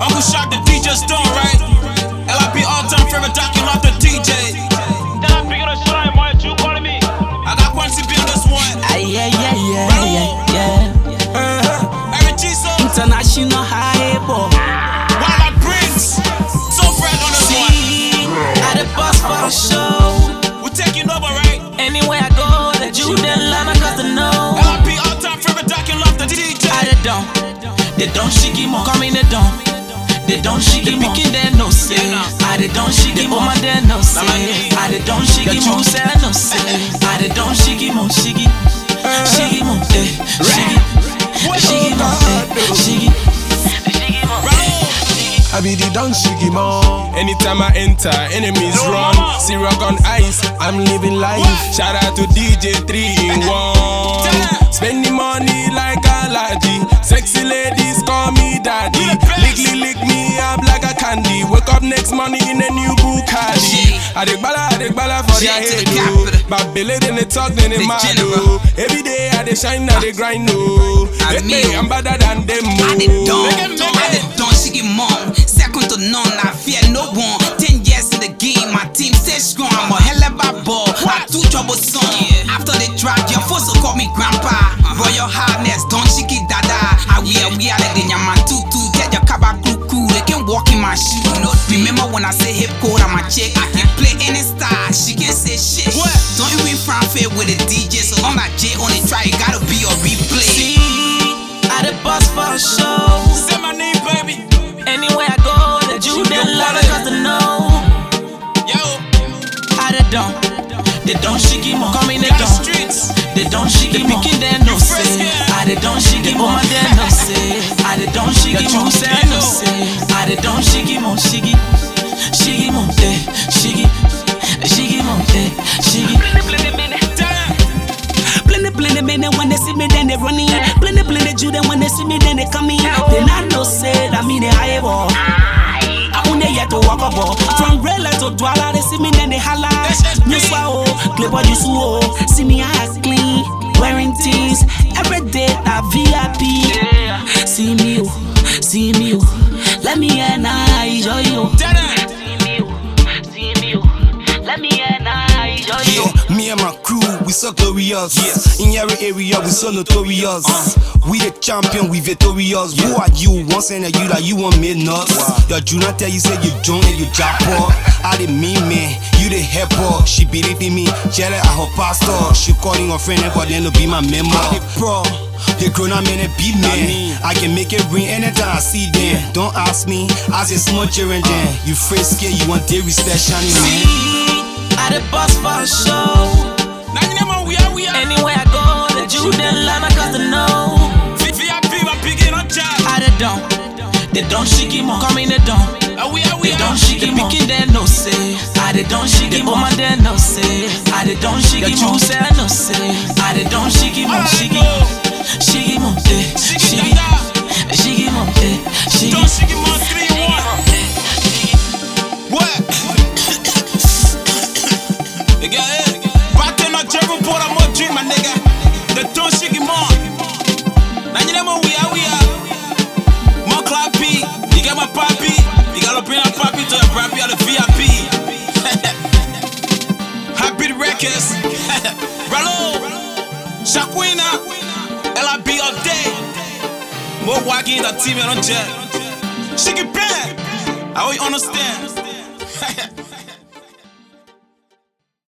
Uncle Shock, the DJ's done, right? LIB all-time favorite docu, love the DJ. Nah, bigger than slime, why you calling me? I got Quincy B on this one. Every G-so international high, boy. One of my bricks, so fresh on this one. At the bus for a show. We're taking over, right? Anywhere I go, the Judean line, I got to know. LIB all-time favorite docu, love the DJ. I don't. They don't shake him up, come in the dump. They don't shake him up, picking their nose. I don't shake him up, their nose. I don't shake him up, their nose. I don't shake him up, shake him, shake him up, shake him, shake him up, shake him. I be the Don Shigimon. Anytime I enter, enemies run. Syrup on ice, I'm living life. Shout out to DJ 3-in-1. Spending money like allergy. Sexy ladies call me daddy. Lick me up like a candy. Wake up next morning in a new Bugatti. I dig bala for their head too. But belay then they talk, then they mad. Every day I dey shine, I dey grind. I'm better than them. I dey Don Shigimon. Second to none, I fear no one. 10 years in the game, my team stays strong. I'm a hell of a ball, I'm too troublesome. After they drop, your foes will call me grandpa. Royal hardness, Don Shiki Dada. We are like the Yaman Tutu. Get your kaba kuku, they can walk in my shoe. Remember when I say hip code, I'm a chick. I can play any style, she can say shit. What? Don't you win from fair with a DJ. So long as J only try, it gotta be a replay. See, I the boss for a show. Say my name, baby. Anywhere I go, the Judean line, I got to know. Yo, I the dumb. They don't shake him up, come in the streets. They don't shake him up, picking their nose. I the don't shake him up, their nose. I the don't shake him up, their nose. I the don't shake him up, shake him up, shake him up, Blend minute when they see me, then they run in. Blend Judean when they see me, then they come in. They not no say, I mean they high ball. I won't yet to walk up. From Rela to Dwala, they see me, then they holla. You swallow, clip on you swallow. See me eyes clean, wearing tees. Every day I VIP. See me, let me and I enjoy you. See me, let me and I enjoy you. Me and my crew, we so glorious. Yes. In every area, we so notorious. We the champion, we victorious. Yeah. Who are you? One saying that you like you want me nuts. Wow. Your Juna tell you say you join and you jackpot. I the mean man, you the helper. She believe in me, jealous at her pastor. She calling her friend, but then to be my member. I the pro, the grown up man, big man. I can make it ring anytime I see them. Yeah. Don't ask me, ask a small children. You frisky, you want dairy special man. I the boss for a show. Anywhere I go, the Judean line, I got to know. VIP, I'm picking on child. I the dumb. They don't shake him up, come in the dumb. They don't shake him up, picking their nose. I the don't shake him up, their nose. I the don't shake him up, say no say. I the don't shake him up, shake him up, shake him up, don't shake him up, 3-1. What? Shaquina, LIB all day. More walking in the TV, I don't jet. Shake it back. I always understand.